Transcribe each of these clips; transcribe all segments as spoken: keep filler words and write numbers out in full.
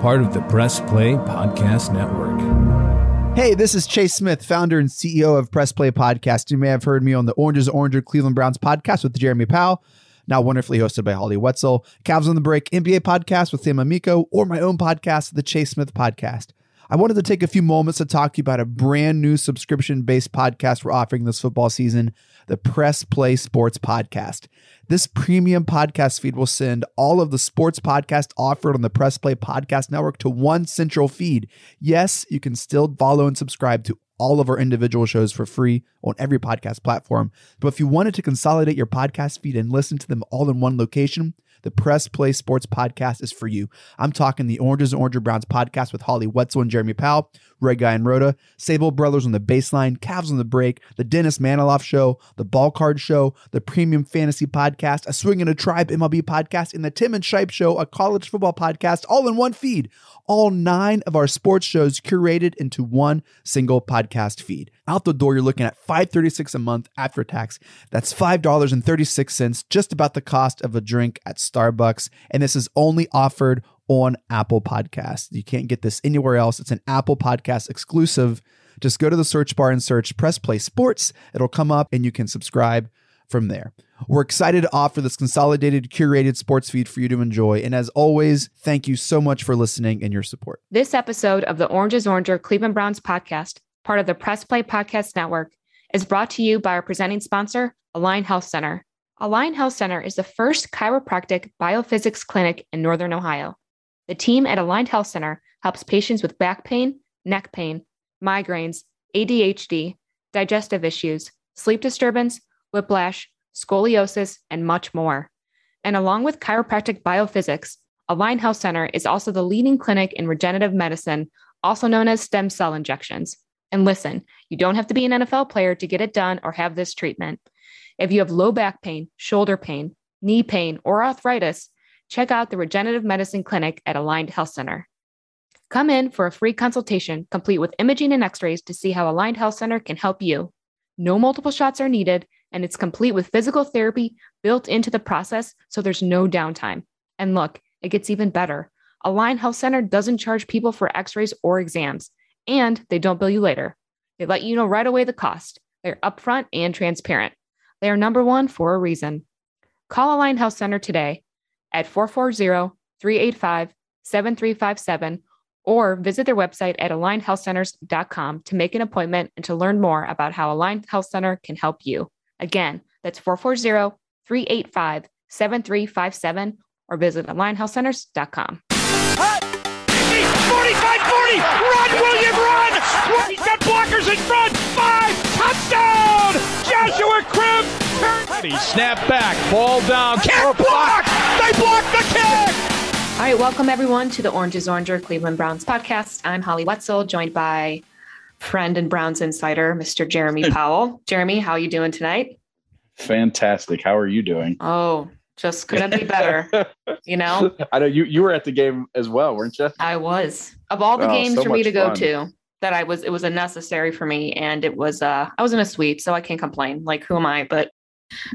part of the Press Play Podcast Network. Hey, this is Chase Smith, founder and C E O of Press Play Podcast. You may have heard me on the Orange is Oranger Cleveland Browns podcast with Jeremy Powell, now wonderfully hosted by Holly Wetzel, Cavs on the Break N B A podcast with Sam Amico, or my own podcast, the Chase Smith Podcast. I wanted to take a few moments to talk to you about a brand new subscription-based podcast we're offering this football season, the Press Play Sports Podcast. This premium podcast feed will send all of the sports podcasts offered on the Press Play Podcast Network to one central feed. Yes, you can still follow and subscribe to all of our individual shows for free on every podcast platform. But if you wanted to consolidate your podcast feed and listen to them all in one location, the Press Play Sports Podcast is for you. I'm talking the Orange is Oranger Browns podcast with Holly Wetzel and Jeremy Powell, Red Guy and Rhoda, Sable Brothers on the Baseline, Cavs on the Break, the Dennis Maniloff Show, the Ball Card Show, the Premium Fantasy Podcast, a Swing and a Tribe M L B podcast, and the Tim and Shipe Show, a college football podcast, all in one feed. All nine of our sports shows curated into one single podcast feed. Out the door, you're looking at five dollars and thirty-six cents a month after tax. That's five dollars and thirty-six cents, just about the cost of a drink at Starbucks. And this is only offered on Apple Podcasts. You can't get this anywhere else. It's an Apple Podcast exclusive. Just go to the search bar and search Press Play Sports. It'll come up and you can subscribe from there. We're excited to offer this consolidated, curated sports feed for you to enjoy. And as always, thank you so much for listening and your support. This episode of the Orange is Oranger Cleveland Browns podcast, part of the Press Play Podcast Network, is brought to you by our presenting sponsor, Align Health Center. Align Health Center is the first chiropractic biophysics clinic in Northern Ohio. The team at Align Health Center helps patients with back pain, neck pain, migraines, A D H D, digestive issues, sleep disturbance, whiplash, scoliosis, and much more. And along with chiropractic biophysics, Align Health Center is also the leading clinic in regenerative medicine, also known as stem cell injections. And listen, you don't have to be an N F L player to get it done or have this treatment. If you have low back pain, shoulder pain, knee pain, or arthritis, check out the Regenerative Medicine Clinic at Align Health Center. Come in for a free consultation, complete with imaging and x-rays to see how Align Health Center can help you. No multiple shots are needed, and it's complete with physical therapy built into the process, so there's no downtime. And look, it gets even better. Align Health Center doesn't charge people for x-rays or exams, and they don't bill you later. They let you know right away the cost. They're upfront and transparent. They are number one for a reason. Call Align Health Center today at four four zero, three eight five, seven three five seven or visit their website at align health centers dot com to make an appointment and to learn more about how Align Health Center can help you. Again, that's four four zero, three eight five, seven three five seven or visit align health centers dot com. forty-five forty! Run, William, run! He's got blockers in front! Five! Touchdown! Joshua Cribb! He snapped back, ball down, kick block! They blocked the kick! All right, welcome everyone to the Orange is Oranger Cleveland Browns podcast. I'm Holly Wetzel, joined by friend and Browns insider, Mister Jeremy Powell. Jeremy, how are you doing tonight? Fantastic. How are you doing? Oh, just couldn't be better. You know, I know you, you were at the game as well, weren't you? I was. Of all the oh, games so for me to fun. go to that I was, it was a necessary for me. And it was, uh, I was in a suite, so I can't complain. Like, who am I? But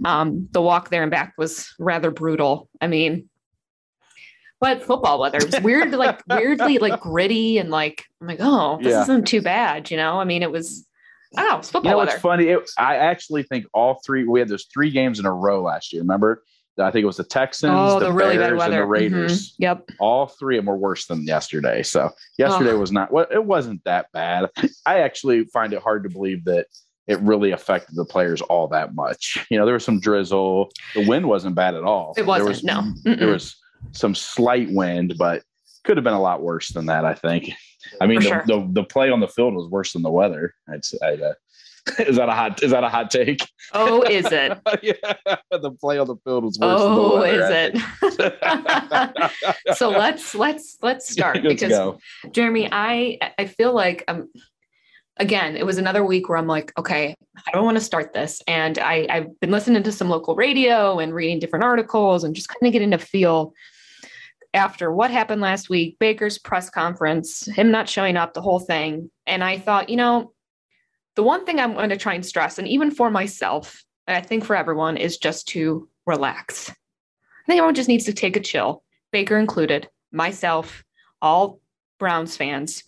um, the walk there and back was rather brutal. I mean, but football weather, it was weird, like weirdly, like gritty and like, I'm like, oh, this yeah. isn't too bad. You know, I mean, it was, I don't know, it was football you know, weather. It's funny. It, I actually think all three, we had those three games in a row last year. Remember? I think it was the Texans, oh, the, the really Bears, and the Raiders. Mm-hmm. Yep. All three of them were worse than yesterday. So yesterday oh. was not, well, it wasn't that bad. I actually find it hard to believe that it really affected the players all that much. You know, there was some drizzle. The wind wasn't bad at all. It wasn't, there was, no. Mm-mm. There was some slight wind, but could have been a lot worse than that, I think. I mean, the, sure. the the play on the field was worse than the weather. I'd say. I'd, uh, is that a hot? Is that a hot take? Oh, is it? yeah, the play on the field was worse. Oh, than the weather, is it? So let's let's let's start let's because go. Jeremy, I I feel like um again, it was another week where I'm like, okay, I don't want to start this, and I I've been listening to some local radio and reading different articles and just kind of getting a feel. After what happened last week, Baker's press conference, him not showing up, the whole thing. And I thought, you know, the one thing I'm going to try and stress, and even for myself, and I think for everyone, is just to relax. I think everyone just needs to take a chill, Baker included, myself, all Browns fans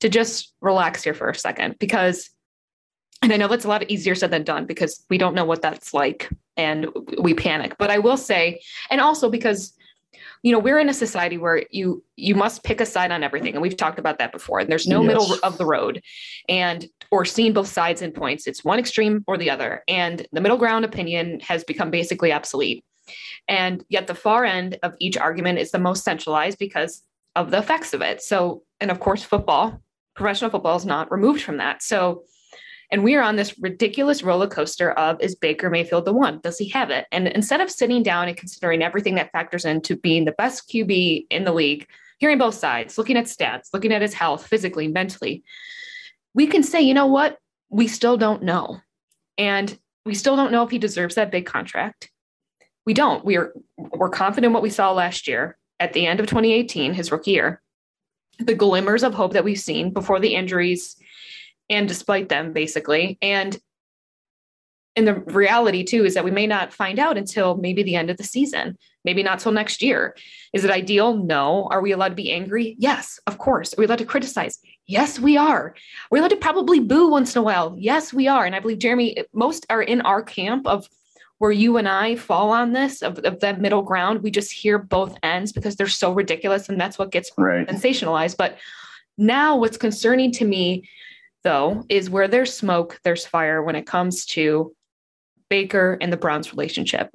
to just relax here for a second, because, and I know that's a lot easier said than done because we don't know what that's like and we panic, but I will say, and also because, you know, we're in a society where you, you must pick a side on everything. And we've talked about that before, and there's no yes. middle of the road and, or seeing both sides in points. It's one extreme or the other. And the middle ground opinion has become basically obsolete. And yet the far end of each argument is the most centralized because of the effects of it. So, and of course, football, professional football is not removed from that. So, and we are on this ridiculous roller coaster of, is Baker Mayfield the one? Does he have it? And instead of sitting down and considering everything that factors into being the best Q B in the league, hearing both sides, looking at stats, looking at his health, physically, mentally, we can say, you know what? We still don't know. And we still don't know if he deserves that big contract. We don't. We are, we're confident what we saw last year at the end of twenty eighteen, his rookie year, the glimmers of hope that we've seen before the injuries and despite them, basically. And, and the reality, too, is that we may not find out until maybe the end of the season, maybe not till next year. Is it ideal? No. Are we allowed to be angry? Yes, of course. Are we allowed to criticize? Yes, we are. We're allowed to probably boo once in a while. Yes, we are. And I believe, Jeremy, most are in our camp of where you and I fall on this, of, of that middle ground. We just hear both ends because they're so ridiculous, and that's what gets right. sensationalized. But now what's concerning to me, though, is where there's smoke, there's fire when it comes to Baker and the Browns relationship.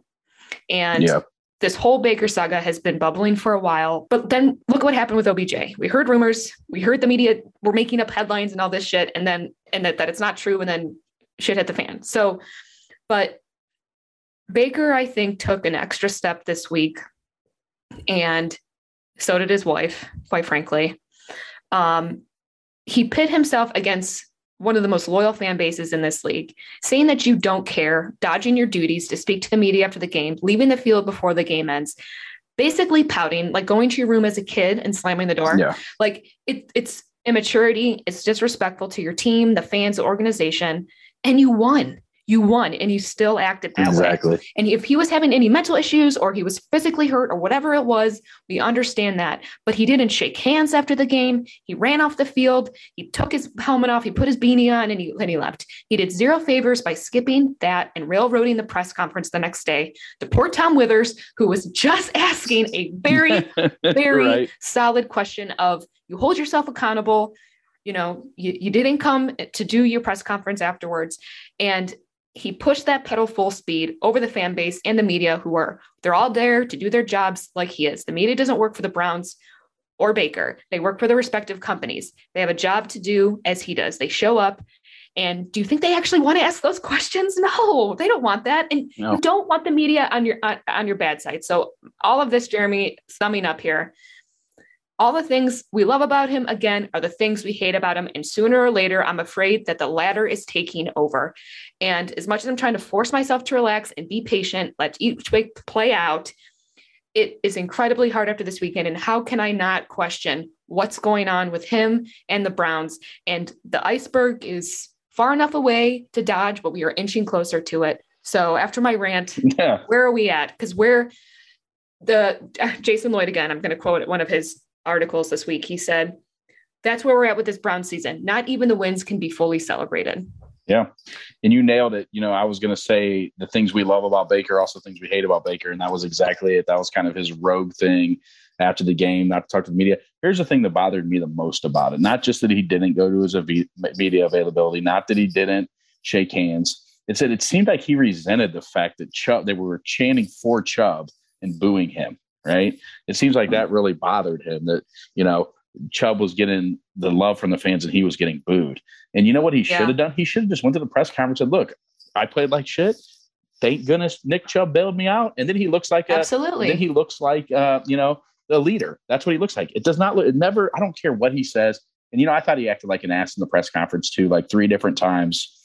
And yep. this whole Baker saga has been bubbling for a while. But then look what happened with O B J. We heard rumors. We heard the media were making up headlines and all this shit, and then and that, that it's not true, and then shit hit the fan. So, but Baker, I think, took an extra step this week, and so did his wife, quite frankly. Um, he pit himself against one of the most loyal fan bases in this league, saying that you don't care, dodging your duties to speak to the media after the game, leaving the field before the game ends, basically pouting, like going to your room as a kid and slamming the door. Yeah. Like it, it's immaturity. It's disrespectful to your team, the fans, the organization, and you won. You won, and you still acted that exactly. way. And if he was having any mental issues or he was physically hurt or whatever it was, we understand that. But he didn't shake hands after the game. He ran off the field. He took his helmet off. He put his beanie on, and he, and he left. He did zero favors by skipping that and railroading the press conference the next day to poor Tom Withers, who was just asking a very, very right. solid question of, you hold yourself accountable. You know, you, you didn't come to do your press conference afterwards. And he pushed that pedal full speed over the fan base and the media, who are, they're all there to do their jobs like he is. The media doesn't work for the Browns or Baker. They work for their respective companies. They have a job to do as he does. They show up. And do you think they actually want to ask those questions? No, they don't want that. And no. you don't want the media on your, on, on your bad side. So all of this, Jeremy, summing up here, all the things we love about him, again, are the things we hate about him. And sooner or later, I'm afraid that the latter is taking over. And as much as I'm trying to force myself to relax and be patient, let each week play out, it is incredibly hard after this weekend. And how can I not question what's going on with him and the Browns? And the iceberg is far enough away to dodge, but we are inching closer to it. So after my rant, yeah. where are we at? Because we're the Jason Lloyd, again, I'm going to quote one of his articles this week. He said, that's where we're at with this Brown season. Not even the wins can be fully celebrated. Yeah. And you nailed it. You know, I was going to say the things we love about Baker, also things we hate about Baker. And that was exactly it. That was kind of his rogue thing after the game, not to talk to the media. Here's the thing that bothered me the most about it. Not just that he didn't go to his av- media availability, not that he didn't shake hands. It said, it seemed like he resented the fact that Chubb, they were chanting for Chubb and booing him. Right. It seems like that really bothered him, that, you know, Chubb was getting the love from the fans and he was getting booed. And you know what he yeah. should have done? He should have just went to the press conference and said, look, I played like shit. Thank goodness Nick Chubb bailed me out. And then he looks like, a, absolutely. Then he looks like, uh, you know, the leader. That's what he looks like. It does not look, it never, I don't care what he says. And, you know, I thought he acted like an ass in the press conference too, like three different times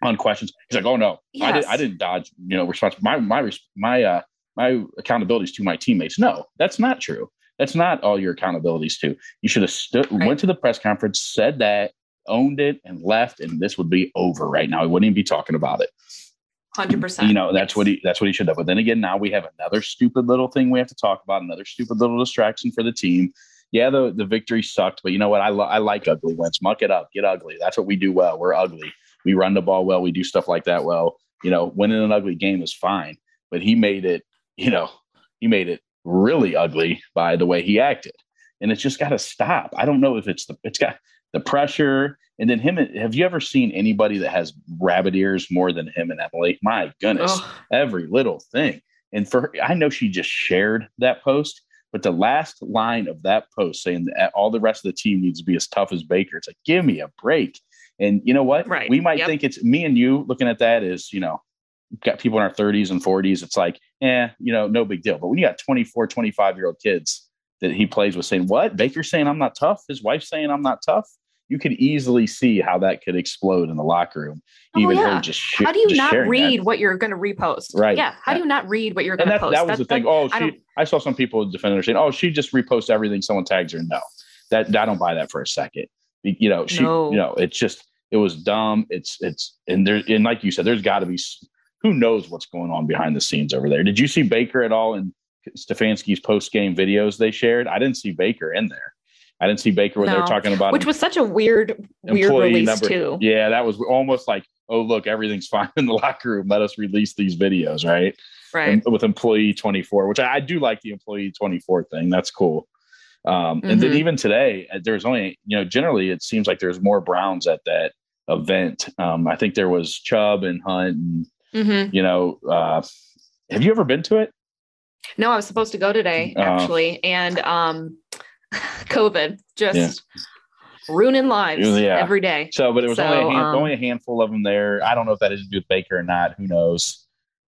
on questions. He's like, oh no, yes. I, did, I didn't dodge, you know, response. My, my, my, uh, my accountability is to my teammates. No, that's not true. That's not all your accountabilities to. You should have stood, right. went to the press conference, said that, owned it, and left, and this would be over right now. I wouldn't even be talking about it. one hundred percent. You know, that's yes. what he that's what he should have. But then again, now we have another stupid little thing we have to talk about, another stupid little distraction for the team. yeah, the, the victory sucked, but you know what? I, lo- I like ugly wins. Muck it up. Get ugly. That's what we do well. We're ugly. We run the ball well. We do stuff like that well. You know, winning an ugly game is fine, but he made it, you know, he made it really ugly by the way he acted. And it's just got to stop. I don't know if it's the, it's got the pressure. And then him, have you ever seen anybody that has rabbit ears more than him and Emily? My goodness, oh. every little thing. And for her, I know she just shared that post, but the last line of that post saying that all the rest of the team needs to be as tough as Baker. It's like, give me a break. And you know what? Right. We might yep. think it's me and you looking at that is, you know, got people in our thirties and forties. It's like, eh, you know, no big deal. But when you got twenty-four, twenty-five year old kids that he plays with saying, what? Baker's saying I'm not tough. His wife's saying I'm not tough. You could easily see how that could explode in the locker room. Oh, Even yeah. her just sh- How do you not read that. what you're going to repost? Right. Yeah. How yeah. do you not read what you're going to post? That was that, the thing. That, oh, I, she, I saw some people defending her saying, oh, she just reposts everything someone tags her. No, that I don't buy that for a second. You know, she, no. you know, it's just, it was dumb. It's, it's, and there, and like you said, there's got to be, who knows what's going on behind the scenes over there. Did you see Baker at all in Stefanski's post game videos they shared? I didn't see Baker in there. I didn't see Baker when no. they were talking about, which was such a weird, weird release number. too. Yeah, that was almost like, oh look, everything's fine in the locker room. Let us release these videos, right? Right. And with employee twenty-four, which I, I do like the employee twenty-four thing. That's cool. Um, and mm-hmm. then even today, there's only, you know, generally it seems like there's more Browns at that event. Um, I think there was Chubb and Hunt and, mm-hmm. you know, uh, have you ever been to it? No, I was supposed to go today actually. Uh, and, um, COVID just yeah. ruining lives yeah. every day. So, but it was so, only, a hand, um, only a handful of them there. I don't know if that is to do with Baker or not. Who knows?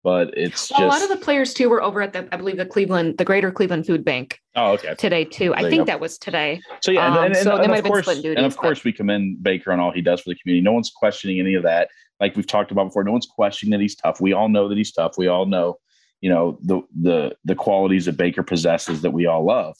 But it's well, just... a lot of the players too were over at the, I believe the Cleveland, the Greater Cleveland Food Bank. Oh, okay. Today too. I think go. that was today. So yeah, and, and, um, so and, and, they might have been split duties. And of but... course, we commend Baker on all he does for the community. No one's questioning any of that. Like we've talked about before, no one's questioning that he's tough. We all know that he's tough. We all know, you know, the the the qualities that Baker possesses that we all love.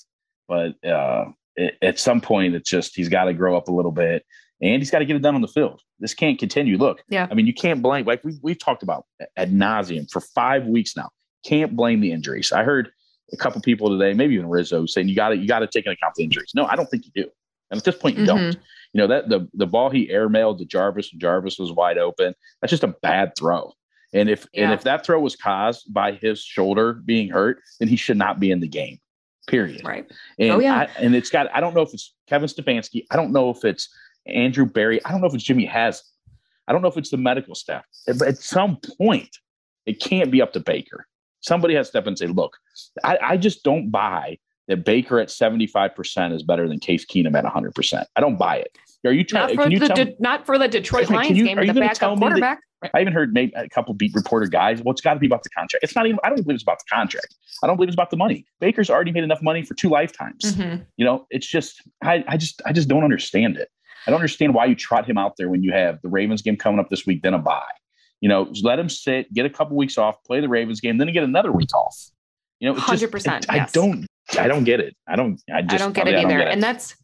But uh, it, at some point, it's just he's got to grow up a little bit. And he's got to get it done on the field. This can't continue. Look, yeah. I mean, you can't blame, like we, we've talked about ad nauseum for five weeks now. Can't blame the injuries. I heard a couple people today, maybe even Rizzo, saying you got to you got to take into account the injuries. No, I don't think you do. And at this point, you mm-hmm. don't. You know, that the the ball he airmailed to Jarvis, and Jarvis was wide open. That's just a bad throw. And if yeah. and if that throw was caused by his shoulder being hurt, then he should not be in the game. Period. Right. And, oh, yeah. I, and it's got, I don't know if it's Kevin Stefanski. I don't know if it's Andrew Berry. I don't know if it's Jimmy Haslett. I don't know if it's the medical staff. But at some point, it can't be up to Baker. Somebody has to step in and say, look, I, I just don't buy that Baker at seventy-five percent is better than Case Keenum at one hundred percent. I don't buy it. Are you trying to de- not for the Detroit like, Lions you, game with the backup quarterback? That, I even heard maybe a couple beat reporter guys. Well, it's got to be about the contract. It's not even, I don't believe it's about the contract. I don't believe it's about the money. Baker's already made enough money for two lifetimes. Mm-hmm. You know, it's just, I, I just, I just don't understand it. I don't understand why you trot him out there when you have the Ravens game coming up this week, then a bye. You know, just let him sit, get a couple weeks off, play the Ravens game, then get another week off. You know, one hundred percent. I don't, I don't get it. I don't, I just I don't get it I, either. Get it. And that's,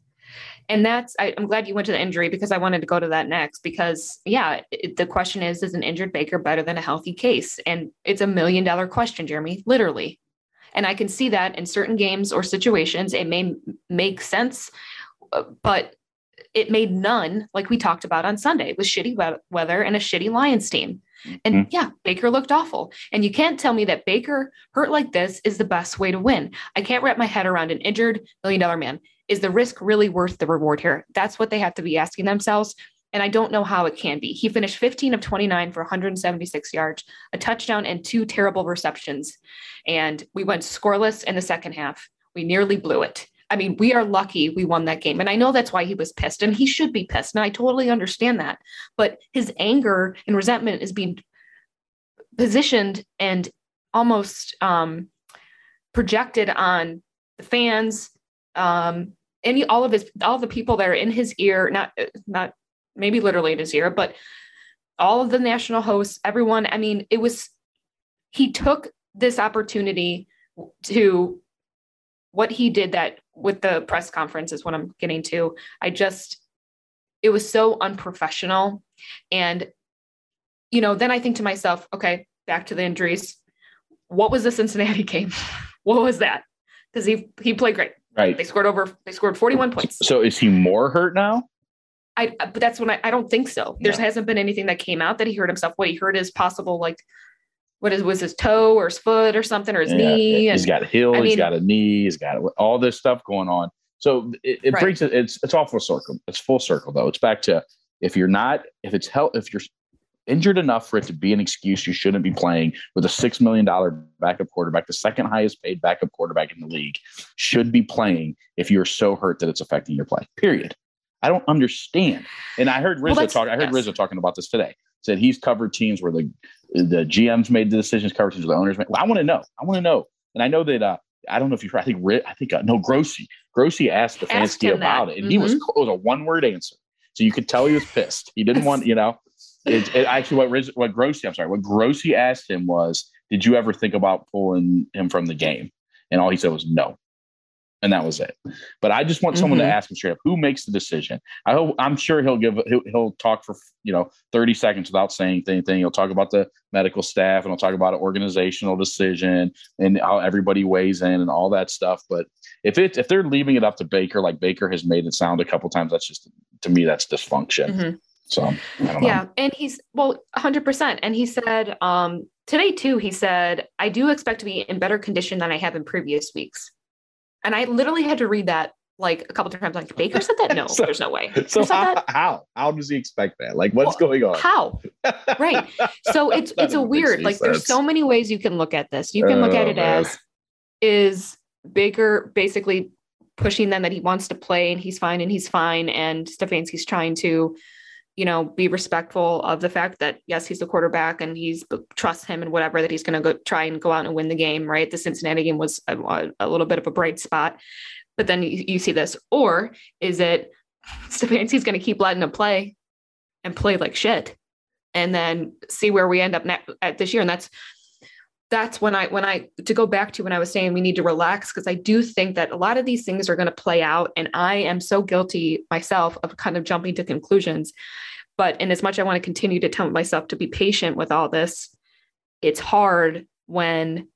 and that's, I, I'm glad you went to the injury because I wanted to go to that next because yeah, it, the question is, is an injured Baker better than a healthy Case? And it's a million dollar question, Jeremy, literally. And I can see that in certain games or situations, it may make sense, but it made none, like we talked about on Sunday, with shitty we- weather and a shitty Lions team. And mm-hmm. yeah, Baker looked awful. And you can't tell me that Baker hurt like this is the best way to win. I can't wrap my head around an injured million dollar man. Is the risk really worth the reward here? That's what they have to be asking themselves. And I don't know how it can be. He finished fifteen of twenty-nine for one hundred seventy-six yards, a touchdown and two terrible receptions. And we went scoreless in the second half. We nearly blew it. I mean, we are lucky we won that game. And I know that's why he was pissed and he should be pissed. And I totally understand that, but his anger and resentment is being positioned and almost um, projected on the fans. Um, any, all of his, all the people that are in his ear, not, not maybe literally in his ear, but all of the national hosts, everyone. I mean, it was, he took this opportunity to what he did that with the press conference is what I'm getting to. I just, it was so unprofessional. And, you know, then I think to myself, okay, back to the injuries. What was the Cincinnati game? What was that? Because he, he played great. Right. They scored over, they scored forty-one points. So is he more hurt now? I, but that's when I, I don't think so. There no. hasn't been anything that came out that he hurt himself. What he hurt is possible, like, what is, was his toe or his foot or something, or his yeah. knee. He's and, got a heel, I mean, he's got a knee, he's got all this stuff going on. So it, it right. brings it, it's, it's all full circle. It's full circle though. It's back to, if you're not, if it's hell, if you're injured enough for it to be an excuse, you shouldn't be playing with a six million dollars backup quarterback. The second highest paid backup quarterback in the league should be playing if you're so hurt that it's affecting your play, period. I don't understand. And I heard Rizzo well, talk. I heard yes. Rizzo talking about this today. Said he's covered teams where the the G Ms made the decisions, covered teams where the owners made. Well, I want to know. I want to know. And I know that uh, I don't know if you. I think I think uh, no Grossi. Grossi asked Stefanski about that. it, and mm-hmm. he was it was a one word answer. So you could tell he was pissed. He didn't want you know. It, it actually what Rizzo, what Grossi. I'm sorry. What Grossi asked him was, "Did you ever think about pulling him from the game?" And all he said was no. And that was it. But I just want someone mm-hmm. to ask him straight up, who makes the decision? I hope, I'm sure he'll give, he'll, he'll talk for, you know, thirty seconds without saying anything. He'll talk about the medical staff and he'll talk about an organizational decision and how everybody weighs in and all that stuff. But if it, if they're leaving it up to Baker, like Baker has made it sound a couple times, that's just, to me, that's dysfunction. Mm-hmm. So I don't know. Yeah. And he's, well, one hundred percent. And he said um, today too, he said, I do expect to be in better condition than I have in previous weeks. And I literally had to read that like a couple of times. Like, Baker said that? No, so, there's no way. So how, how how does he expect that? Like, what's well, going on? How? Right. So it's it's a weird. Like, sense. There's so many ways you can look at this. You can look oh, at it man. as, is Baker basically pushing them that he wants to play and he's fine and he's fine, and Stefanski's trying to, you know, be respectful of the fact that yes, he's the quarterback and he's trust him and whatever, that he's going to go try and go out and win the game. Right. The Cincinnati game was a, a little bit of a bright spot, but then you, you see this, or is it Stefanski's going to keep letting him play and play like shit and then see where we end up ne- at this year. And that's, that's when I, when I, to go back to when I was saying we need to relax, because I do think that a lot of these things are going to play out, and I am so guilty myself of kind of jumping to conclusions. But in as much I want to continue to tell myself to be patient with all this, it's hard when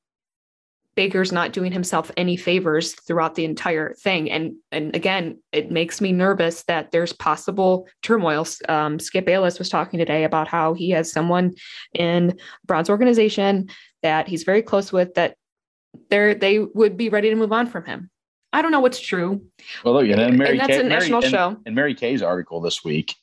Baker's not doing himself any favors throughout the entire thing. And and again, it makes me nervous that there's possible turmoil. Um, Skip Bayless was talking today about how he has someone in Browns organization that he's very close with that they they would be ready to move on from him. I don't know what's true. Well, look, and, and, Mary and that's Kay, a national Mary, show. And, and Mary Kay's article this week,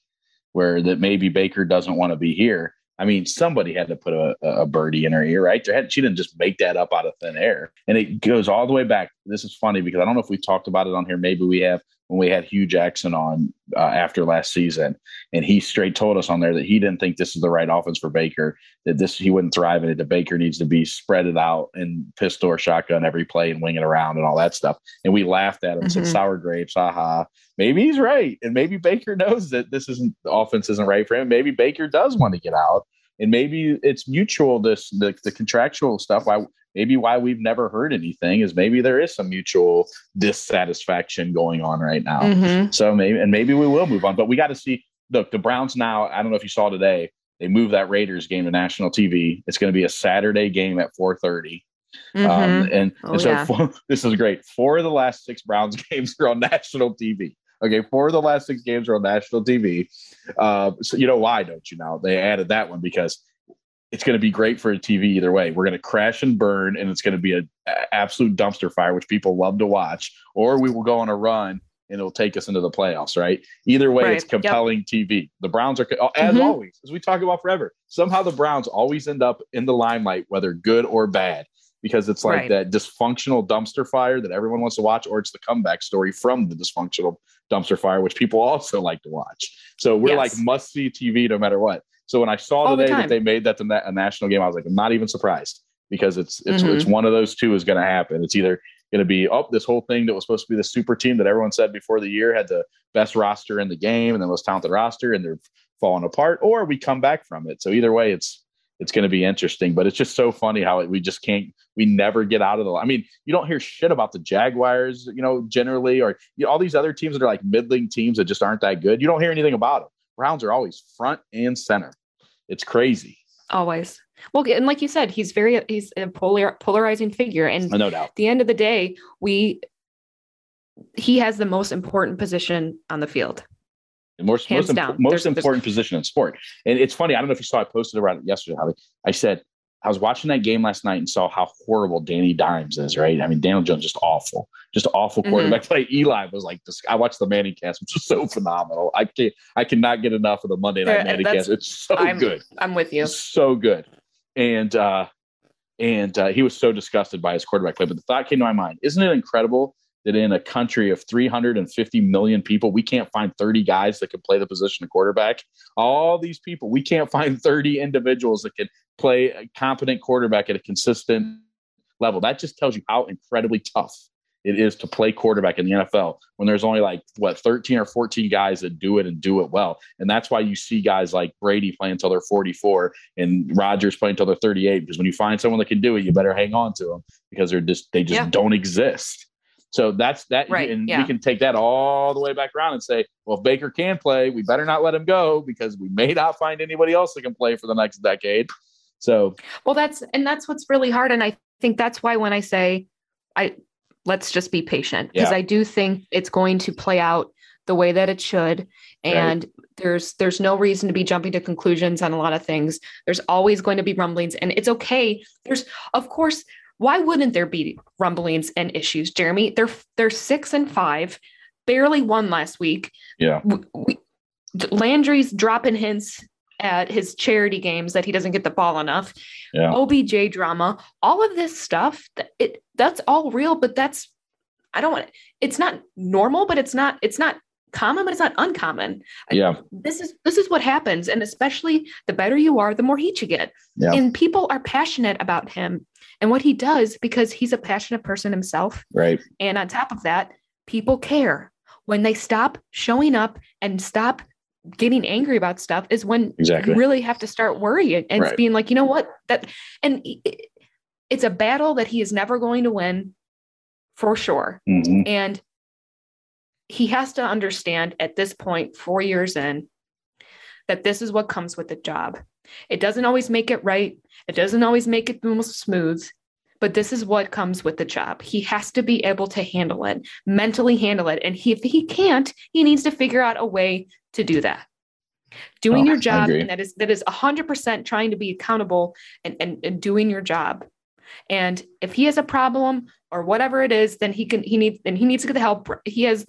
where that maybe Baker doesn't want to be here. I mean, somebody had to put a, a birdie in her ear, right? There had, she didn't just make that up out of thin air. And it goes all the way back. This is funny because I don't know if we talked about it on here. Maybe we have, when we had Hugh Jackson on uh, after last season. And he straight told us on there that he didn't think this is the right offense for Baker, that this he wouldn't thrive in it, that Baker needs to be spread it out and pistol or shotgun every play and wing it around and all that stuff. And we laughed at him and mm-hmm. said, sour grapes, haha. Maybe he's right. And maybe Baker knows that this isn't, the offense isn't right for him. Maybe Baker does want to get out. And maybe it's mutual, this the, the contractual stuff. Why maybe why we've never heard anything is maybe there is some mutual dissatisfaction going on right now. Mm-hmm. So maybe and maybe we will move on. But we got to see. Look, the Browns now, I don't know if you saw today, they moved that Raiders game to national T V. It's going to be a Saturday game at four thirty. Mm-hmm. Um, and, oh, and so yeah. four, this is great. Four of the last six Browns games are on national T V. Okay, four of the last six games are on national T V. Uh, so you know why, don't you now? They added that one because it's going to be great for a T V either way. We're going to crash and burn, and it's going to be an absolute dumpster fire, which people love to watch. Or we will go on a run, and it'll take us into the playoffs, right? Either way, right. it's compelling yep. T V. The Browns are, as mm-hmm. always, as we talk about forever, somehow the Browns always end up in the limelight, whether good or bad. Because it's like right. that dysfunctional dumpster fire that everyone wants to watch, or it's the comeback story from the dysfunctional dumpster fire, which people also like to watch. So we're yes. like must-see T V no matter what. So when I saw All today the that they made that the, a national game, I was like, I'm not even surprised because it's it's mm-hmm. it's one of those two is going to happen. It's either going to be, oh, this whole thing that was supposed to be the super team that everyone said before the year had the best roster in the game and the most talented roster, and they're falling apart, or we come back from it. So either way, it's It's going to be interesting, but it's just so funny how it, we just can't, we never get out of the, I mean, you don't hear shit about the Jaguars, you know, generally, or you know, all these other teams that are like middling teams that just aren't that good. You don't hear anything about them. Browns are always front and center. It's crazy. Always. Well, and like you said, he's very, he's a polar, polarizing figure. And no doubt. At the end of the day, we, he has the most important position on the field. The most, most, imp- most important position in sport. And it's funny. I don't know if you saw, I posted around it yesterday, Holly. I said, I was watching that game last night and saw how horrible Danny Dimes is, right? I mean, Daniel Jones, just awful, just awful quarterback mm-hmm. play. Eli was like, this, I watched the Manningcast, which was so phenomenal. I can't, I cannot get enough of the Monday Night uh, Manningcast. It's so I'm, good. I'm with you. It's so good. And, uh, and uh, he was so disgusted by his quarterback play. But the thought came to my mind, isn't it incredible that in a country of three hundred fifty million people, we can't find thirty guys that can play the position of quarterback? All these people, we can't find thirty individuals that can play a competent quarterback at a consistent level. That just tells you how incredibly tough it is to play quarterback in the N F L when there's only like, what, thirteen or fourteen guys that do it and do it well. And that's why you see guys like Brady playing until they're forty-four and Rodgers playing until they're thirty-eight, because when you find someone that can do it, you better hang on to them, because they're just, they just yeah. don't exist. So that's that. Right, and yeah. we can take that all the way back around and say, well, if Baker can play, we better not let him go, because we may not find anybody else that can play for the next decade. So, well, that's, and that's what's really hard. And I think that's why when I say, I let's just be patient, because yeah. I do think it's going to play out the way that it should. And right. there's, there's no reason to be jumping to conclusions on a lot of things. There's always going to be rumblings, and it's okay. There's, of course, why wouldn't there be rumblings and issues, Jeremy? They're they're six and five, barely won last week. Yeah, we, we, Landry's dropping hints at his charity games that he doesn't get the ball enough. Yeah. O B J drama, all of this stuff. It that's all real, but that's I don't want. It's not normal, but it's not it's not common, but it's not uncommon. Yeah, this is this is what happens, and especially the better you are, the more heat you get. Yeah. And people are passionate about him and what he does, because he's a passionate person himself. Right. And on top of that, people care. When they stop showing up and stop getting angry about stuff is when exactly. you really have to start worrying and right. being like, you know what, that, and it's a battle that he is never going to win for sure. Mm-hmm. And he has to understand at this point, four years in, that this is what comes with the job. It doesn't always make it right. It doesn't always make it almost smooth, but this is what comes with the job. He has to be able to handle it, mentally handle it. And he, if he can't, he needs to figure out a way to do that. Doing oh, your job, and that is that is one hundred percent trying to be accountable and, and, and doing your job. And if he has a problem or whatever it is, then he can he needs and he needs to get the help. He has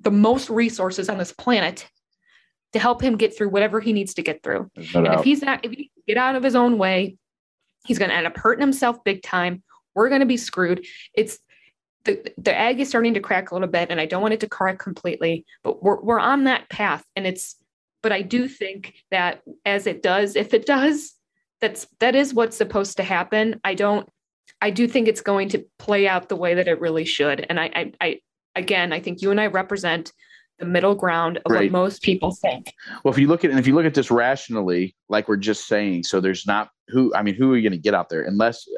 the most resources on this planet to help him get through whatever he needs to get through. And if he's not, if he get out of his own way, he's going to end up hurting himself big time. We're going to be screwed. It's the, the egg is starting to crack a little bit, and I don't want it to crack completely, but we're, we're on that path. And it's, but I do think that as it does, if it does, that's, that is what's supposed to happen. I don't, I do think it's going to play out the way that it really should. And I, I, I again, I think you and I represent the middle ground of right. what most people think. Well, if you look at and if you look at this rationally, like we're just saying, so there's not who I mean, who are you going to get out there unless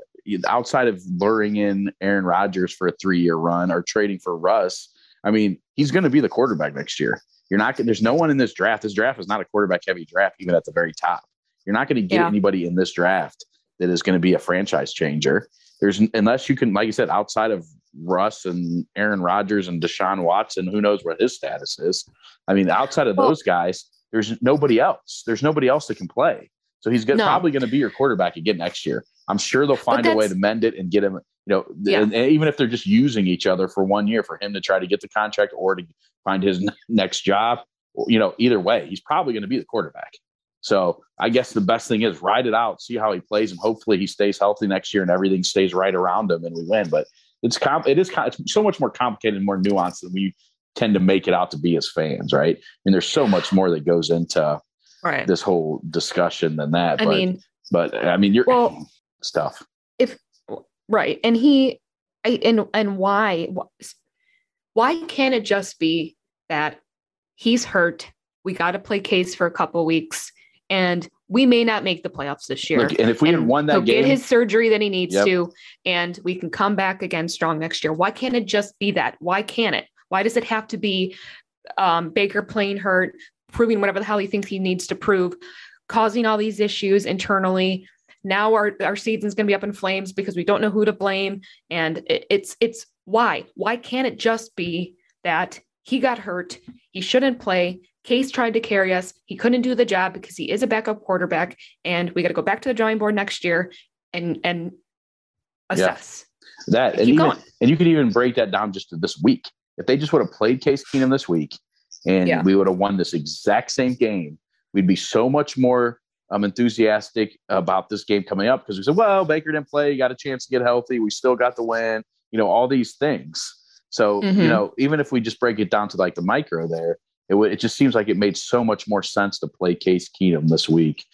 outside of luring in Aaron Rodgers for a three-year run or trading for Russ? I mean, he's going to be the quarterback next year. You're not. There's no one in this draft. This draft is not a quarterback-heavy draft, even at the very top. You're not going to get yeah. anybody in this draft that is going to be a franchise changer. There's unless you can, like you said, outside of Russ and Aaron Rodgers and Deshaun Watson, who knows what his status is. I mean, outside of well, those guys, there's nobody else. There's nobody else that can play. So he's gonna, no. probably going to be your quarterback again next year. I'm sure they'll find a way to mend it and get him, you know, yeah. and, and even if they're just using each other for one year for him to try to get the contract or to find his n- next job, you know, either way, he's probably going to be the quarterback. So I guess the best thing is ride it out, see how he plays, and hopefully he stays healthy next year and everything stays right around him and we win. But It's com- it is com- it's so much more complicated and more nuanced than we tend to make it out to be as fans, right? And there's so much more that goes into right. this whole discussion than that. I but, mean, but I mean, you're well, stuff. If right, and he, I, and and why, why can't it just be that he's hurt? We got to play Case for a couple weeks, and we may not make the playoffs this year. Look, and if we and had won that he'll game, get his surgery that he needs yep. to, and we can come back again strong next year. Why can't it just be that? Why can't it? Why does it have to be um, Baker playing hurt, proving whatever the hell he thinks he needs to prove, causing all these issues internally? Now our, our season's going to be up in flames because we don't know who to blame. And it, it's, it's why, why can't it just be that he got hurt. He shouldn't play. Case tried to carry us. He couldn't do the job because he is a backup quarterback, and we got to go back to the drawing board next year and, and assess. Yeah. That, and, even, and you could even break that down just to this week. If they just would have played Case Keenum this week and yeah. we would have won this exact same game, we'd be so much more um, enthusiastic about this game coming up, because we said, well, Baker didn't play. He got a chance to get healthy. We still got the win, you know, all these things. So, mm-hmm. you know, even if we just break it down to like the micro there, it w- it just seems like it made so much more sense to play Case Keenum this week.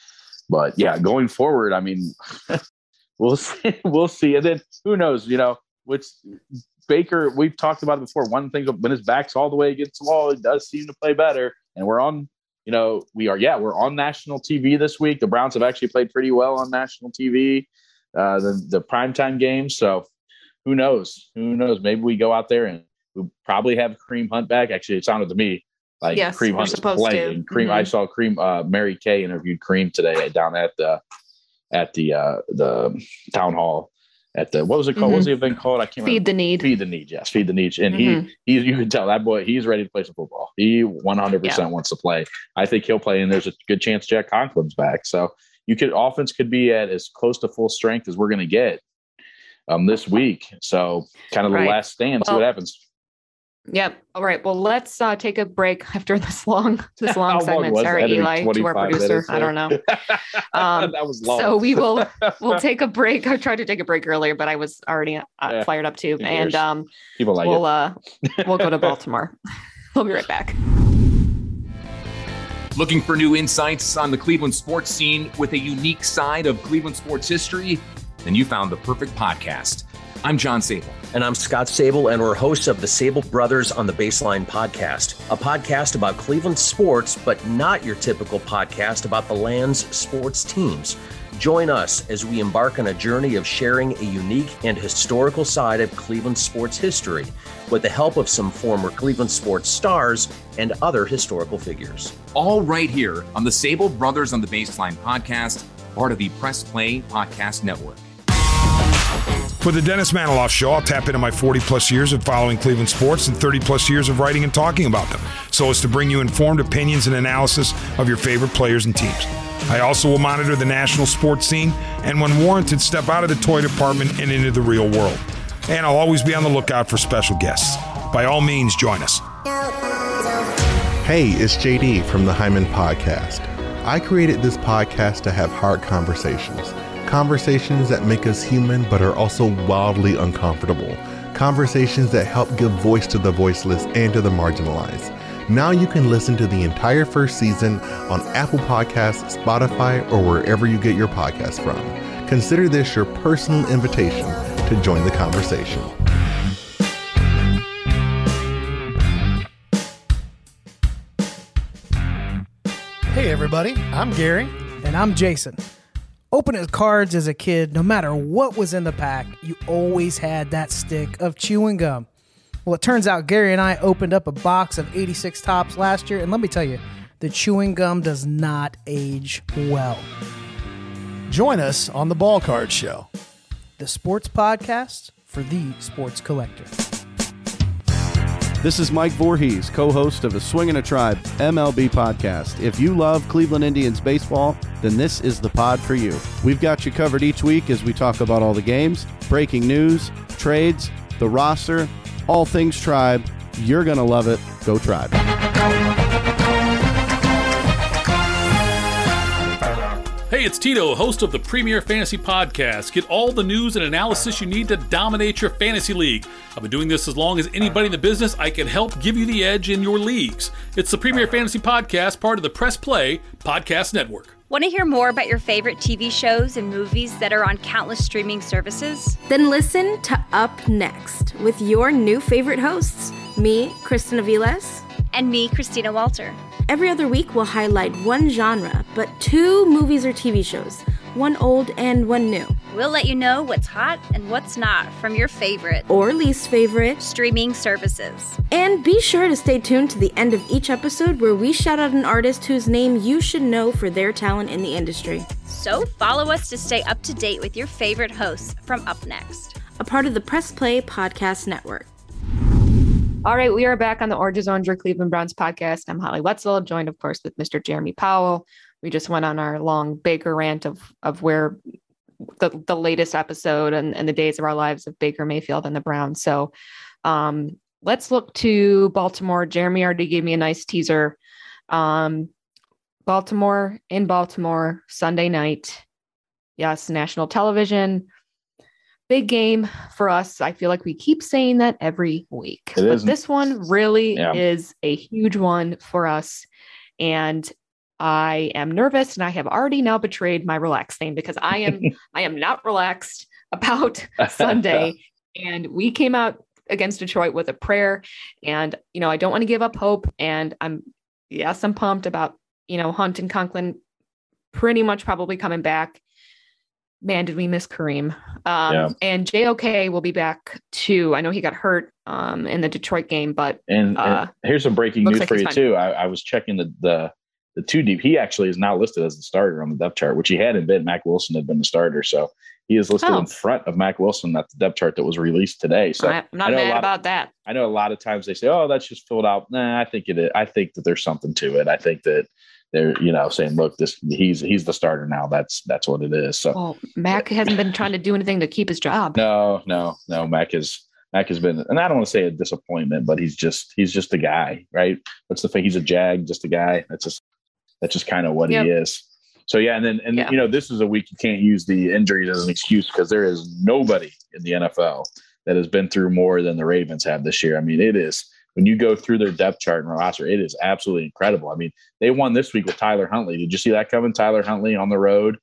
But yeah, going forward, I mean, we'll see, we'll see. And then who knows, you know, which Baker, we've talked about it before. One thing, when his back's all the way against the wall, it does seem to play better. And we're on, you know, we are, yeah, we're on national T V this week. The Browns have actually played pretty well on national T V, uh, the, the primetime game. So who knows? Who knows? Maybe we go out there and we probably have Kareem Hunt back. Actually, it sounded to me like yes, Kareem Hunt's playing. Kareem, mm-hmm. I saw Kareem, uh, Mary Kay interviewed Kareem today down at the at the uh, the town hall at the, what was it called? Mm-hmm. What was the event called? I can't remember. Feed the Need. Feed the Need. Yes, Feed the Need. And mm-hmm. he, he, you can tell that boy, he's ready to play some football. He one hundred percent yeah. wants to play. I think he'll play, and there's a good chance Jack Conklin's back. So you could, offense could be at as close to full strength as we're going to get. Um, this week. So kind of the right. last stand, well, see what happens. Yep. All right. Well, let's uh, take a break after this long, this long, long segment. Sorry, Eli, to our producer. I don't know. Um, that was long. So we will, we'll take a break. I tried to take a break earlier, but I was already uh, yeah, fired up too. And um, people like we'll, uh, we'll go to Baltimore. We'll be right back. Looking for new insights on the Cleveland sports scene with a unique side of Cleveland sports history? Then you found the perfect podcast. I'm John Sable. And I'm Scott Sable, and we're hosts of the Sable Brothers on the Baseline podcast, a podcast about Cleveland sports, but not your typical podcast about the land's sports teams. Join us as we embark on a journey of sharing a unique and historical side of Cleveland sports history with the help of some former Cleveland sports stars and other historical figures. All right here on the Sable Brothers on the Baseline podcast, part of the Press Play Podcast Network. For the Dennis Maniloff Show, I'll tap into my forty-plus years of following Cleveland sports and thirty-plus years of writing and talking about them, so as to bring you informed opinions and analysis of your favorite players and teams. I also will monitor the national sports scene and, when warranted, step out of the toy department and into the real world. And I'll always be on the lookout for special guests. By all means, join us. Hey, it's J D from the Hyman Podcast. I created this podcast to have hard conversations. Conversations that make us human but are also wildly uncomfortable. Conversations that help give voice to the voiceless and to the marginalized. Now you can listen to the entire first season on Apple Podcasts, Spotify, or wherever you get your podcasts from. Consider this your personal invitation to join the conversation. Hey everybody, I'm Gary. And I'm Jason. Opening cards as a kid, no matter what was in the pack, you always had that stick of chewing gum. Well, it turns out Gary and I opened up a box of eighty-six Tops last year, and let me tell you, the chewing gum does not age well. Join us on the Ball Card Show, the sports podcast for the sports collector. This is Mike Voorhees, co-host of the Swingin' a Tribe M L B podcast. If you love Cleveland Indians baseball, then this is the pod for you. We've got you covered each week as we talk about all the games, breaking news, trades, the roster, all things Tribe. You're going to love it. Go Tribe. Hey, it's Tito, host of the Premier Fantasy Podcast. Get all the news and analysis you need to dominate your fantasy league. I've been doing this as long as anybody in the business. I can help give you the edge in your leagues. It's the Premier Fantasy Podcast, part of the Press Play Podcast Network. Want to hear more about your favorite T V shows and movies that are on countless streaming services? Then listen to Up Next with your new favorite hosts, me, Kristen Aviles, and me, Christina Walter. Every other week, we'll highlight one genre, but two movies or T V shows, one old and one new. We'll let you know what's hot and what's not from your favorite or least favorite streaming services. And be sure to stay tuned to the end of each episode, where we shout out an artist whose name you should know for their talent in the industry. So follow us to stay up to date with your favorite hosts from Up Next, a part of the Press Play Podcast Network. All right, we are back on the Orange is Orange, your Cleveland Browns podcast. I'm Holly Wetzel, joined, of course, with Mister Jeremy Powell. We just went on our long Baker rant of of where the, the latest episode and, and the days of our lives of Baker Mayfield and the Browns. So um, let's look to Baltimore. Jeremy already gave me a nice teaser. Um, Baltimore in Baltimore, Sunday night. Yes, national television. Big game for us. I feel like we keep saying that every week. It but isn't. This one really yeah. is a huge one for us. And I am nervous, and I have already now betrayed my relaxed thing because I am I am not relaxed about Sunday. And we came out against Detroit with a prayer. And, you know, I don't want to give up hope. And I'm, yes, I'm pumped about, you know, Hunt and Conklin pretty much probably coming back. Man, did we miss Kareem? Um, yeah. And J O K will be back too. I know he got hurt um, in the Detroit game, but and, uh, and here's some breaking news like for you fine. too. I, I was checking the the the two deep. He actually is now listed as the starter on the depth chart, which he hadn't been. Mack Wilson had been the starter, so he is listed oh. in front of Mack Wilson at the depth chart that was released today. So I, I'm not I know mad a lot about of, that. I know a lot of times they say, "Oh, that's just filled out." Nah, I think it is. I think that there's something to it. I think that. They're, you know, saying, look, this he's he's the starter now. That's that's what it is. So well, Mac hasn't been trying to do anything to keep his job. No, no, no. Mac is Mac has been, and I don't want to say a disappointment, but he's just he's just a guy, right? That's the thing. He's a jag, just a guy. That's just that's just kind of what yep. he is. So yeah, and then and yeah. you know, this is a week you can't use the injuries as an excuse because there is nobody in the N F L that has been through more than the Ravens have this year. I mean, it is. When you go through their depth chart and roster, it is absolutely incredible. I mean, they won this week with Tyler Huntley. Did you see that coming? Tyler Huntley on the road,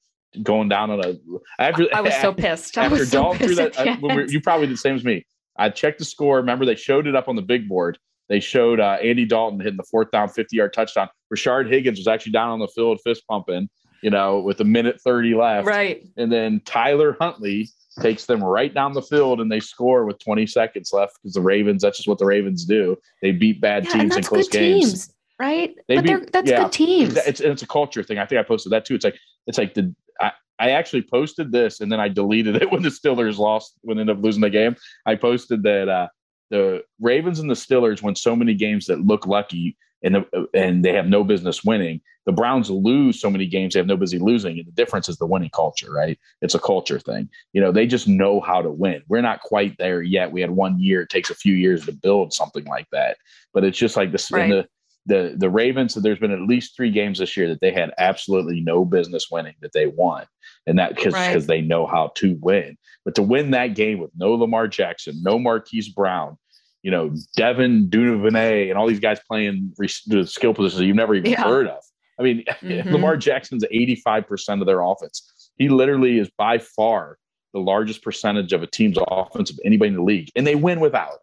going down on a. After, I was after, so pissed. I after was so pissed that, uh, when we, you probably did the same as me. I checked the score. Remember, they showed it up on the big board. They showed uh, Andy Dalton hitting the fourth down, fifty-yard touchdown. Rashard Higgins was actually down on the field, fist pumping, you know, with a minute thirty left. Right. And then Tyler Huntley takes them right down the field, and they score with twenty seconds left because the Ravens, that's just what the Ravens do. They beat bad yeah, teams in close games. Teams, right? They but beat, that's yeah. good teams. It's, it's a culture thing. I think I posted that too. It's like, it's like the, I, I actually posted this and then I deleted it when the Steelers lost, when they ended up losing the game. I posted that uh, the Ravens and the Steelers win so many games that look lucky and the, and they have no business winning. The Browns lose so many games they have no business losing, and the difference is the winning culture, right? It's a culture thing. You know, they just know how to win. We're not quite there yet. We had one year. It takes a few years to build something like that. But it's just like this, right. the the the Ravens, there's been at least three games this year that they had absolutely no business winning that they won, and that because right. because they know how to win. But to win that game with no Lamar Jackson, no Marquise Brown, you know, Devin Duvernay, and all these guys playing re- skill positions you've never even yeah. heard of. I mean, mm-hmm. Lamar Jackson's eighty-five percent of their offense. He literally is by far the largest percentage of a team's offense of anybody in the league. And they win without him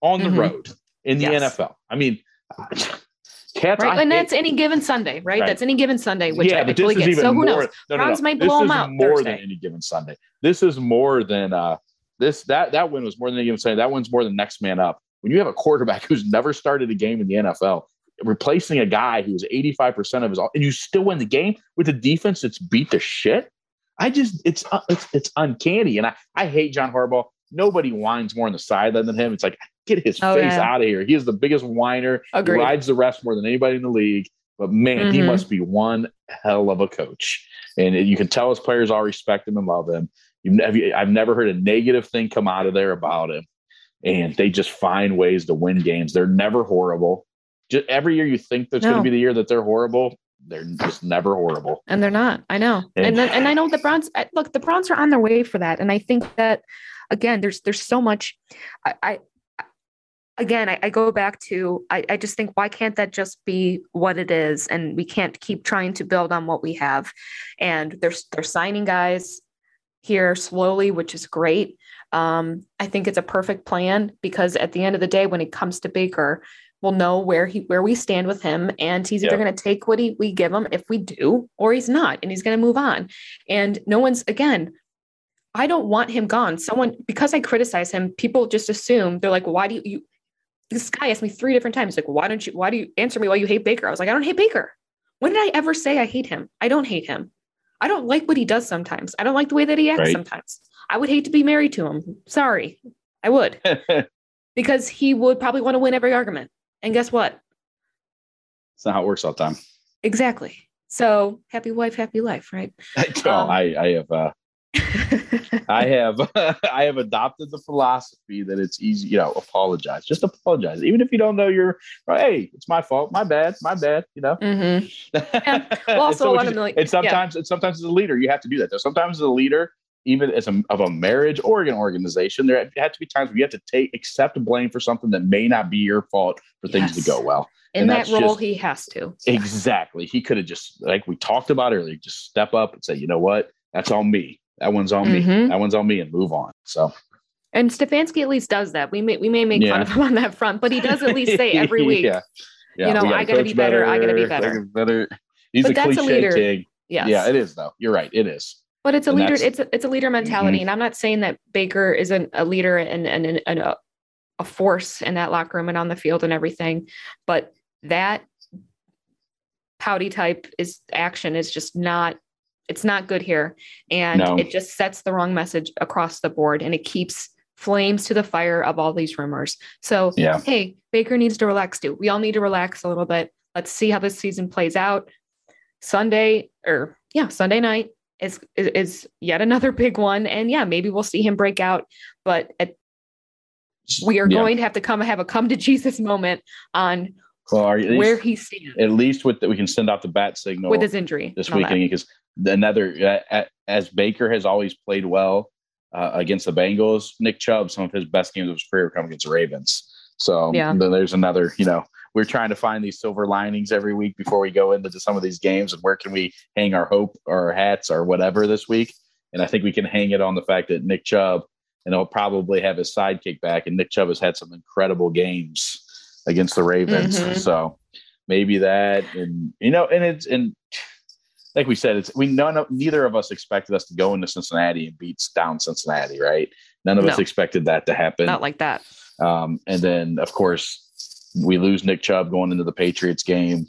on mm-hmm. the road in the yes. N F L. I mean, cats, right? I, and that's it, any given Sunday, right? right? That's any given Sunday, which yeah, I totally get. So who more, knows? No, no, Browns no. might blow them out more Thursday. Than any given Sunday. This is more than uh, this. That, that win was more than any given Sunday. That one's more than next man up. When you have a quarterback who's never started a game in the N F L, replacing a guy who was eighty-five percent of his all, and you still win the game with a defense that's beat the shit. I just, it's, uh, it's, it's uncanny. And I, I hate John Harbaugh. Nobody whines more on the sideline than him. It's like, get his oh, face yeah. out of here. He is the biggest whiner. Agreed. He rides the refs more than anybody in the league, but man, mm-hmm. he must be one hell of a coach. And you can tell his players all respect him and love him. You've, have you, I've never heard a negative thing come out of there about him. And they just find ways to win games. They're never horrible. Just every year you think that's no. going to be the year that they're horrible. They're just never horrible. And they're not. I know. And and, then, and I know the Browns – look, the Browns are on their way for that. And I think that, again, there's there's so much – I again, I, I go back to I, – I just think why can't that just be what it is? And we can't keep trying to build on what we have. And they're, they're signing guys here slowly, which is great. Um, I think it's a perfect plan because at the end of the day, when it comes to Baker – we'll know where he where we stand with him, and he's either yeah. going to take what he, we give him if we do, or he's not, and he's going to move on. And no one's again. I don't want him gone. Someone because I criticize him, people just assume they're like, "Why do you?" you this guy asked me three different times, like, "Why don't you? Why do you answer me? Why you hate Baker?" I was like, "I don't hate Baker. When did I ever say I hate him? I don't hate him. I don't like what he does sometimes. I don't like the way that he acts right. sometimes. I would hate to be married to him. Sorry, I would." because he would probably want to win every argument. And guess what? It's not how it works all the time. Exactly. So happy wife, happy life, right? No, um, I, I have, uh, I have, I have adopted the philosophy that it's easy, you know, apologize, just apologize. Even if you don't know you're, hey, it's my fault. My bad. My bad. You know, mm-hmm. Yeah. Well, also so one of million. And sometimes, yeah. and sometimes as a leader, you have to do that though. Sometimes as a leader, even as a, of a marriage or an organization, there have to be times where you have to take, accept blame for something that may not be your fault for yes. things to go well. In and that role, just, he has to. Exactly. He could have just, like we talked about earlier, just step up and say, you know what? That's on me. That one's on mm-hmm. me. That one's on me, and move on. So. And Stefanski at least does that. We may we may make yeah. fun of him on that front, but he does at least say every week, yeah. Yeah. you know, gotta I got to be better. better. I got to be better. better. He's but a that's cliche a king. Yes. Yeah, it is, though. You're right. It is. But it's a and leader. It's a, it's a leader mentality. Mm-hmm. And I'm not saying that Baker isn't a leader and, and, and, and a, a force in that locker room and on the field and everything. But that pouty type is action is just not, it's not good here. And no. it just sets the wrong message across the board, and it keeps flames to the fire of all these rumors. So, yeah. hey, Baker needs to relax too. We all need to relax a little bit. Let's see how this season plays out. Sunday or yeah, Sunday night. Is, is is yet another big one. And yeah, maybe we'll see him break out, but at, we are yeah. going to have to come have a come to Jesus moment on well, where least, he stands. At least with that, we can send out the bat signal with his injury this weekend, because another, uh, as Baker has always played well uh, against the Bengals, Nick Chubb, some of his best games of his career come against the Ravens. So yeah. there's another, you know, we're trying to find these silver linings every week before we go into some of these games, and where can we hang our hope or our hats or whatever this week. And I think we can hang it on the fact that Nick Chubb, and he'll probably have his sidekick back, and Nick Chubb has had some incredible games against the Ravens. Mm-hmm. So maybe that, and, you know, and it's, and like we said, it's, we, none, neither of us expected us to go into Cincinnati and beat down Cincinnati, right? None of no. us expected that to happen. Not like that. Um, and then of course, we lose Nick Chubb going into the Patriots game,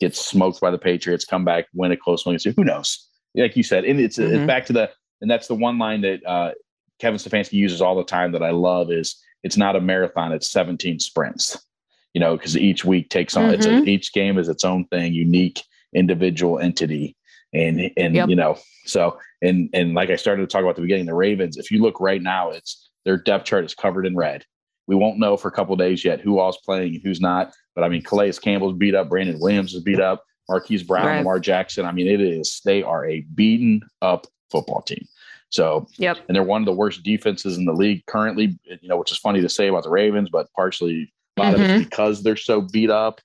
get smoked by the Patriots, come back, win a close one. Who knows? Like you said, and it's, mm-hmm. it's back to the, and that's the one line that uh, Kevin Stefanski uses all the time that I love is, it's not a marathon, it's seventeen sprints, you know, because each week takes on, mm-hmm. it's a, each game is its own thing, unique individual entity. And, and yep. you know, so, and, and like I started to talk about at the beginning, the Ravens, if you look right now, it's their depth chart is covered in red. We won't know for a couple of days yet who all's playing and who's not. But, I mean, Calais Campbell's beat up. Brandon Williams is beat up. Marquise Brown, right. Lamar Jackson. I mean, it is – they are a beaten-up football team. So yep. – and they're one of the worst defenses in the league currently, you know, which is funny to say about the Ravens, but partially a lot mm-hmm. of it's because they're so beat up.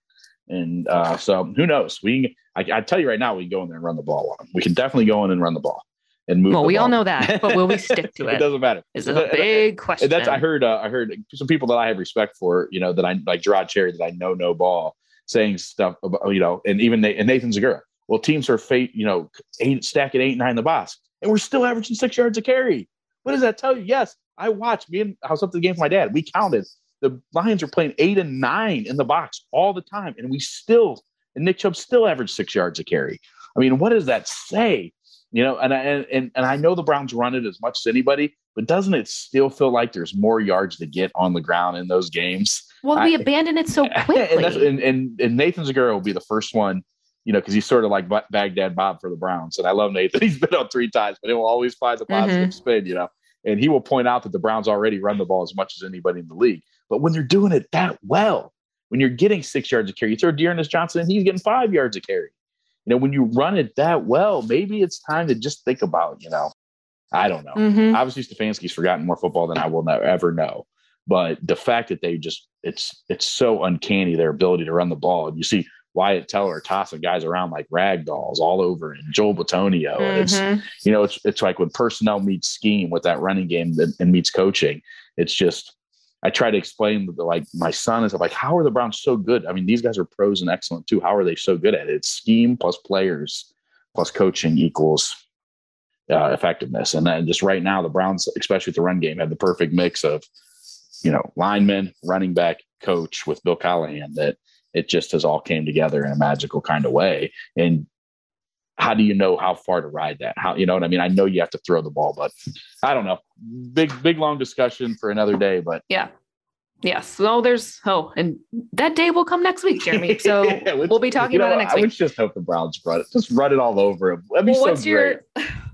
And uh, so, who knows? We can, I, I tell you right now, we can go in there and run the ball on them. We can definitely go in and run the ball. And move well, we ball. all know that, but will we stick to it? It doesn't matter. It's a big question. And that's I heard. Uh, I heard some people that I have respect for, you know, that I like Gerard Cherry, that I know no ball, saying stuff about, you know, and even and Nathan Zegura. Well, teams are fate, you know, eight, stacking eight, nine in the box, and we're still averaging six yards a carry. What does that tell you? Yes, I watched. Me and I was up to the game with my dad. We counted. The Lions are playing eight and nine in the box all the time, and we still and Nick Chubb still averaged six yards a carry. I mean, what does that say? You know, and I, and and I know the Browns run it as much as anybody, but doesn't it still feel like there's more yards to get on the ground in those games? Well, I, we abandon it so quickly. And, that's, and, and, and Nathan Zegura will be the first one, you know, because he's sort of like Baghdad Bob for the Browns. And I love Nathan. He's been on three times, but he will always find the positive mm-hmm. spin, you know. And he will point out that the Browns already run the ball as much as anybody in the league. But when they're doing it that well, when you're getting six yards a carry, you throw Dearness Johnson, and he's getting five yards a carry. You know, when you run it that well, maybe it's time to just think about, you know, I don't know. Mm-hmm. Obviously, Stefanski's forgotten more football than I will never, ever know. But the fact that they just, it's it's so uncanny, their ability to run the ball. And you see Wyatt Teller tossing guys around like rag dolls all over, and Joel Bitonio. Mm-hmm. It's, you know, it's it's like when personnel meets scheme with that running game that, and meets coaching. It's just, I try to explain, like, my son is like, how are the Browns so good? I mean, these guys are pros and excellent too. How are they so good at it? It's scheme plus players plus coaching equals uh, effectiveness. And then just right now, the Browns, especially with the run game, have the perfect mix of, you know, lineman, running back, coach with Bill Callahan, that it just has all came together in a magical kind of way. And how do you know how far to ride that? How, you know what I mean? I know you have to throw the ball, but I don't know. Big, big, long discussion for another day, but yeah, Yes. So there's, oh, and that day will come next week, Jeremy. So yeah, we'll be talking you know, about it next I week. I would just hope the Browns run it. Just run it all over them. That'd be well, so what's, your,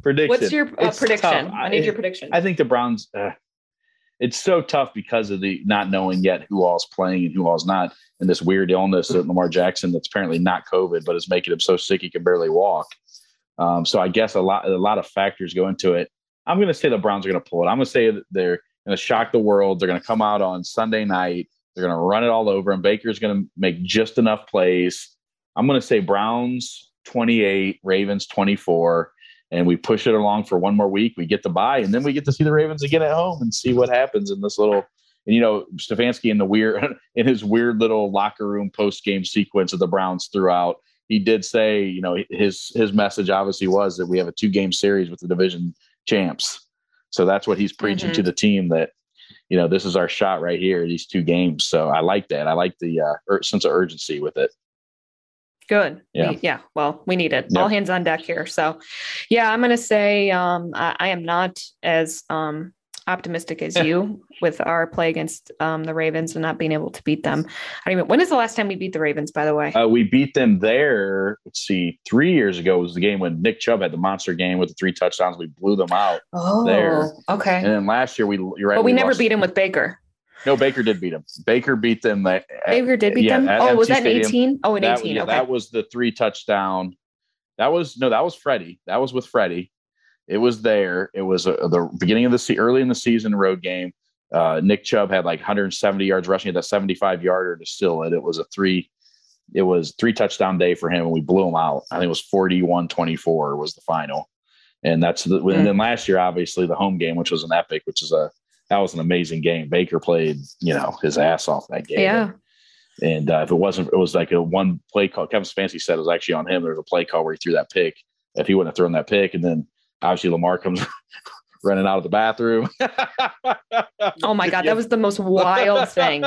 prediction. what's your uh, prediction? Tough. I need your prediction. I think the Browns, uh, it's so tough because of the not knowing yet who all's playing and who all's not. And this weird illness that Lamar Jackson, that's apparently not COVID, but is making him so sick he can barely walk. Um, so I guess a lot, a lot of factors go into it. I'm going to say the Browns are going to pull it. I'm going to say that they're going to shock the world. They're going to come out on Sunday night. They're going to run it all over, and Baker's going to make just enough plays. I'm going to say Browns twenty-eight, Ravens twenty-four, and we push it along for one more week. We get the bye, and then we get to see the Ravens again at home and see what happens in this little. And you know, Stefanski in the weird in his weird little locker room post game sequence of the Browns throughout. He did say, you know, his his message obviously was that we have a two game series with the division champs. So that's what he's preaching mm-hmm. to the team, that, you know, this is our shot right here, these two games. So I like that. I like the uh, ur- sense of urgency with it. Good. Yeah. We, yeah. Well, we need it. Yep. All hands on deck here. So, yeah, I'm going to say um, I, I am not as um, optimistic as you with our play against um, the Ravens and not being able to beat them. I don't even, when is the last time we beat the Ravens, by the way? Uh, we beat them there. Let's see. Three years ago was the game when Nick Chubb had the monster game with the three touchdowns. We blew them out oh, there. Okay. And then last year we, you're right. But we, we never beat them with Baker. No, Baker did beat him. Baker beat them. At, Baker did beat yeah, them. Oh, M C was that in eighteen? Oh, in that, eighteen. Yeah, okay. That was the three touchdown. That was, no, that was Freddie. That was with Freddie. It was there. It was uh, the beginning of the se- early in the season road game. Uh, Nick Chubb had like one hundred seventy yards rushing at that seventy-five yarder to seal it. It was a three, it was three touchdown day for him, and we blew him out. I think it was forty-one twenty-four was the final, and that's the, mm-hmm. and then last year obviously the home game, which was an epic, which is a that was an amazing game. Baker played you know his ass off that game. Yeah. And, and uh, if it wasn't, it was like a one play call. Kevin Stefanski said it was actually on him. There was a play call where he threw that pick. If he wouldn't have thrown that pick, and then obviously Lamar comes running out of the bathroom. Oh my God. That was the most wild thing.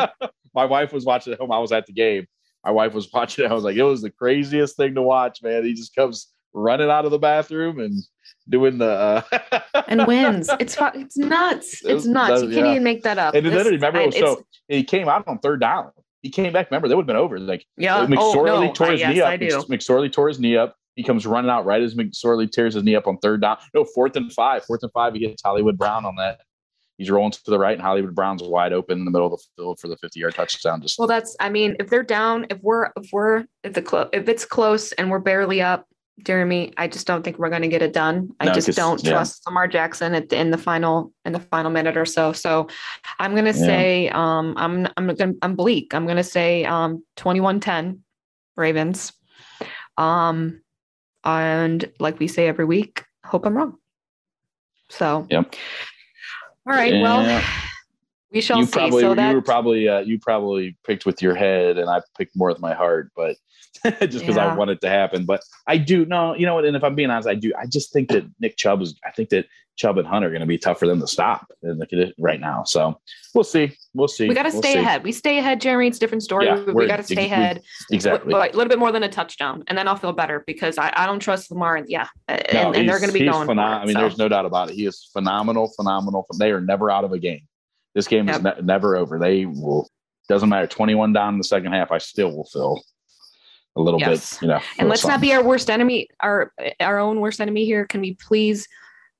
My wife was watching at home. I was at the game. My wife was watching it. I was like, it was the craziest thing to watch, man. He just comes running out of the bathroom and doing the, uh, and wins. It's, it's nuts. It's nuts. You can't yeah. even make that up. And then remember, I, so he came out on third down. He came back. Remember, they would have been over. Like yeah. McSorley oh, no. tore his I, knee yes, up. McSorley tore his knee up. He comes running out right as McSorley tears his knee up on third down. No, fourth and five. Fourth and five, he gets Hollywood Brown on that. He's rolling to the right, and Hollywood Brown's wide open in the middle of the field for the fifty-yard touchdown. Just well, that's. I mean, if they're down, if we're if we're if the clo- if it's close and we're barely up, Jeremy, I just don't think we're going to get it done. I no, just don't yeah. trust Lamar Jackson at the, in the final in the final minute or so. So, I'm going to yeah. say um, I'm I'm gonna, I'm bleak. I'm going to say um, twenty-one ten Ravens. Um. And like we say every week, hope I'm wrong. So, yep. All right. Yeah. Well, we shall you see. Probably, so that you were probably uh, you probably picked with your head, and I picked more with my heart, but just because yeah. I want it to happen. But I do no, you know what? And if I'm being honest, I do. I just think that Nick Chubb is. I think that Chubb and Hunt are going to be tough for them to stop in the, right now. So we'll see. We'll see. We got to we'll stay see. ahead. We stay ahead, Jeremy. It's a different story. Yeah, we got to stay ex- ahead. Exactly. A L- little bit more than a touchdown, and then I'll feel better because I, I don't trust Lamar. And, yeah, and, no, and they're going to be going. Phenom- for it, I mean, so. There's no doubt about it. He is phenomenal, phenomenal. They are never out of a game. This game yep. is ne- never over. They will. Doesn't matter. twenty-one down in the second half. I still will feel a little yes. bit. You know. And let's something. not be our worst enemy. Our our own worst enemy here. Can we please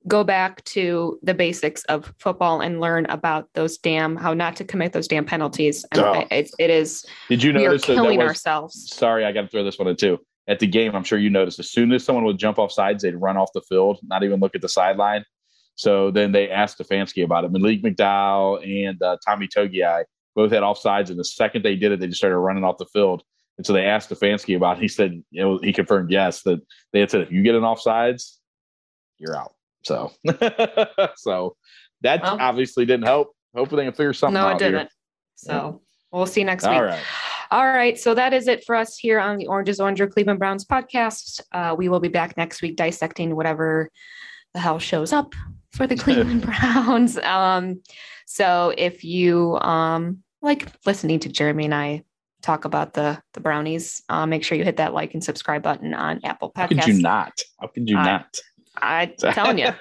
go back to the basics of football and learn about those damn, how not to commit those damn penalties. And oh. it, it is. Did you notice we are killing that was, ourselves? Sorry. I got to throw this one in too. At the game, I'm sure you noticed, as soon as someone would jump off sides, they'd run off the field, not even look at the sideline. So then they asked Stefanski about it. Malik McDowell and uh, Tommy Togiai both had offsides. And the second they did it, they just started running off the field. And so they asked Stefanski about it. He said, you know, he confirmed, yes, that they had said, if you get an offsides, you're out. So, so that well, obviously didn't help. Hopefully they can figure something out. No, it didn't. Here. So yeah. we'll see next week. All right. All right. So that is it for us here on the Orange is Orange, your Cleveland Browns podcast. Uh, we will be back next week dissecting whatever the hell shows up for the Cleveland Browns. Um, so if you um, like listening to Jeremy and I talk about the, the brownies, uh, make sure you hit that like and subscribe button on Apple Podcasts. How could you not? How could you uh, not? I'm telling you.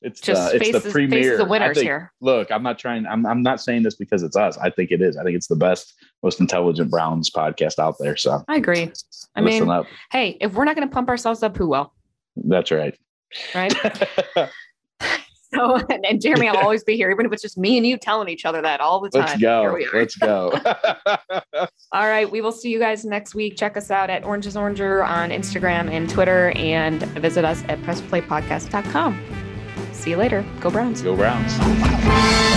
It's just uh, faces, it's the premier. The winners think, here. Look, I'm not trying. I'm I'm not saying this because it's us. I think it is. I think it's the best, most intelligent Browns podcast out there. So I agree. I mean, up. Hey, if we're not going to pump ourselves up, who will? That's right. Right. So and, and Jeremy, I'll always be here, even if it's just me and you telling each other that all the time. Let's go. Here we are. Let's go. All right. We will see you guys next week. Check us out at Orange is Oranger on Instagram and Twitter, and visit us at press play podcast dot com. See you later. Go Browns. Go Browns.